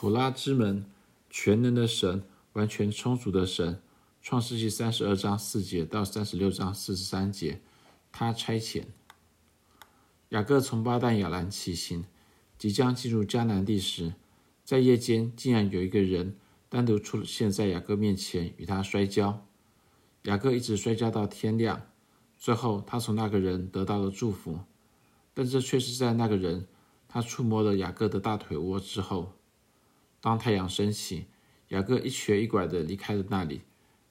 妥拉之门，全能的神，完全充足的神。创世纪32章4节到36章43节，他差遣雅各从巴旦亚兰起行，即将进入迦南地时，在夜间竟然有一个人单独出现在雅各面前，与他摔跤。雅各一直摔跤到天亮，最后他从那个人得到了祝福，但这却是在那个人他触摸了雅各的大腿窝之后。当太阳升起，雅各一瘸一拐地离开了那里，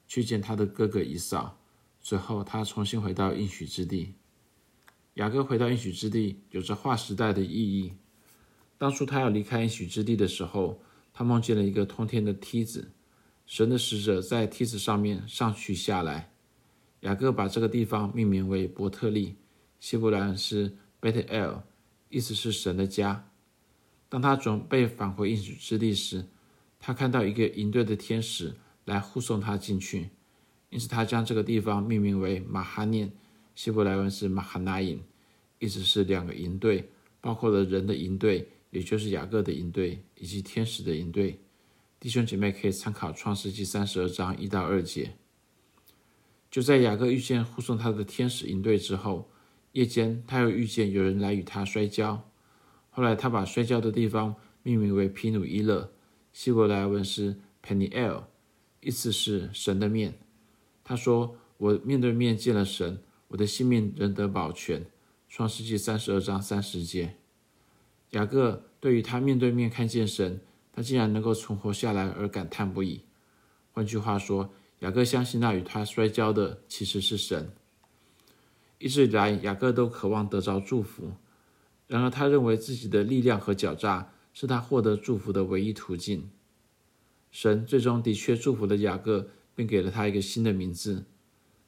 去见他的哥哥以扫。随后他重新回到应许之地。雅各回到应许之地有着划时代的意义。当初他要离开应许之地的时候，他梦见了一个通天的梯子，神的使者在梯子上面上去下来。雅各把这个地方命名为伯特利，希伯来是 Bethel， 意思是神的家。当他准备返回应许之地时，他看到一个营队的天使来护送他进去，因此他将这个地方命名为马哈念，希伯来文是马哈那因，意思是两个营队，包括了人的营队，也就是雅各的营队，以及天使的营队。弟兄姐妹可以参考创世纪32章1到2节。就在雅各遇见护送他的天使营队之后，夜间他又遇见有人来与他摔跤。后来他把摔跤的地方命名为皮努伊勒，希伯来文是 Peniel， 意思是神的面。他说，我面对面见了神，我的性命仍得保全，创世纪32章30节。雅各对于他面对面看见神，他竟然能够存活下来而感叹不已。换句话说，雅各相信那与他摔跤的其实是神。一直以来，雅各都渴望得着祝福，然而他认为自己的力量和狡诈是他获得祝福的唯一途径。神最终的确祝福了雅各，并给了他一个新的名字，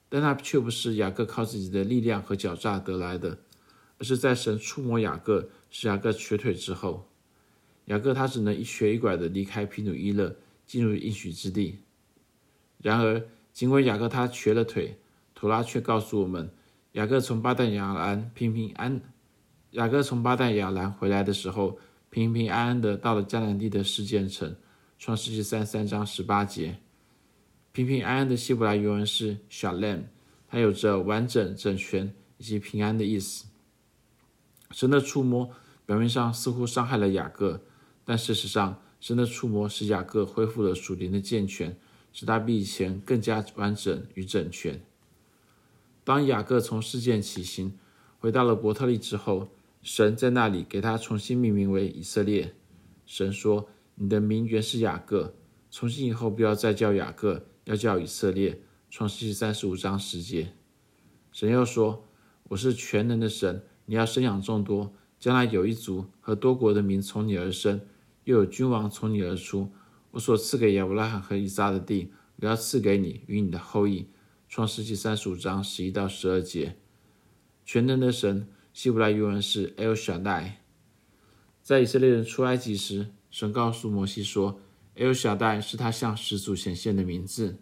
但那却不是雅各靠自己的力量和狡诈得来的，而是在神触摸雅各，使雅各瘸腿之后，雅各他只能一瘸一拐地离开皮努伊勒，进入应许之地。然而尽管雅各他瘸了腿，妥拉却告诉我们，雅各从巴旦亚兰回来的时候，平平安安地到了迦南地的示剑城，创世纪33章18节。平平安安的希伯来原文是 Shalem， 它有着完整、整全以及平安的意思。神的触摸表面上似乎伤害了雅各，但事实上神的触摸使雅各恢复了属灵的健全，使他比以前更加完整与整全。当雅各从示剑起行回到了伯特利之后，神在那里给他重新命名为以色列。神说，你的名原是雅各，从今以后不要再叫雅各，要叫以色列，创世纪35章10节。神又说，我是全能的神，你要生养众多，将来有一族和多国的民从你而生，又有君王从你而出，我所赐给亚伯拉罕和以撒的地，我要赐给你与你的后裔，创世纪35章11到12节。全能的神，希伯来原文是 El Shaddai。 在以色列人出埃及时，神告诉摩西说， El Shaddai 是他向始祖显现的名字。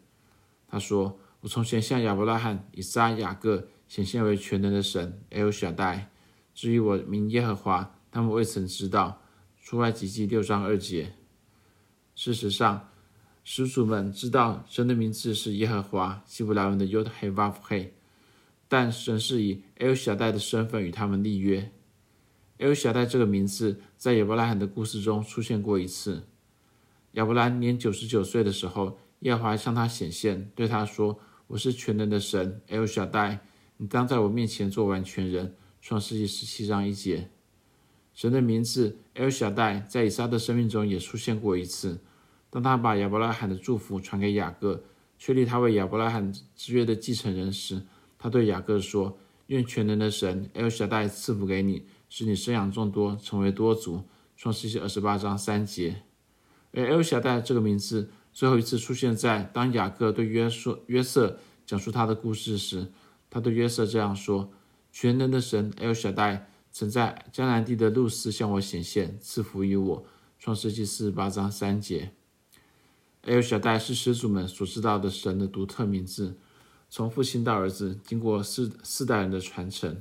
他说，我从前向亚伯拉罕、以撒、雅各显现为全能的神 El Shaddai， 至于我名耶和华，他们未曾知道，出埃及记6章2节。事实上，始祖们知道神的名字是耶和华，希伯来文的 Yod Hei Vav Hei，但神是以 El Shaddai 的身份与他们立约。El Shaddai 这个名字在亚伯拉罕的故事中出现过一次。亚伯拉罕年99岁的时候，耶和华向他显现，对他说，我是全能的神 El Shaddai， 你当在我面前做完全人，创世纪17章1节。神的名字 El Shaddai 在以撒的生命中也出现过一次，当他把亚伯拉罕的祝福传给雅各，确立他为亚伯拉罕之约的继承人时，他对雅各说，愿全能的神 El Shaddai 赐福给你，使你生养众多，成为多族，创世纪28章3节。而 El Shaddai 这个名字最后一次出现在当雅各对约瑟讲述他的故事时，他对约瑟这样说，全能的神 El Shaddai 曾在迦南地的路斯向我显现，赐福于我，创世纪48章3节。 El Shaddai 是始祖们所知道的神的独特名字，从父亲到儿子，经过四代人的传承。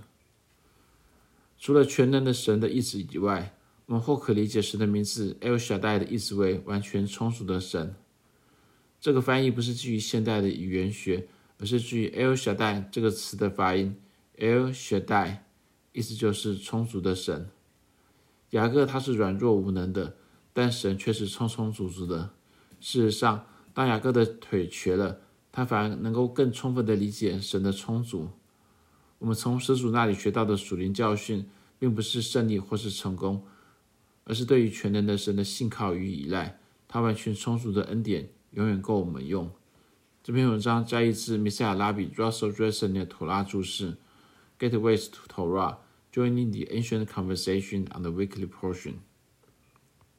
除了全能的神的意思以外，我们或可理解神的名字 El Shaddai 的意思为完全充足的神。这个翻译不是基于现代的语言学，而是基于 El Shaddai 这个词的发音。 El Shaddai 意思就是充足的神。雅各他是软弱无能的，但神却是充充足足的。事实上，当雅各的腿瘸了，他反而能够更充分地理解神的充足。我们从始祖那里学到的属灵教训，并不是胜利或是成功，而是对于全能的神的信靠与依赖。他完全充足的恩典永远够我们用。这篇文章摘译自弥赛亚拉比 Russell Dresser 的妥拉注释 Gateways to Torah, Joining the Ancient Conversation on the Weekly Portion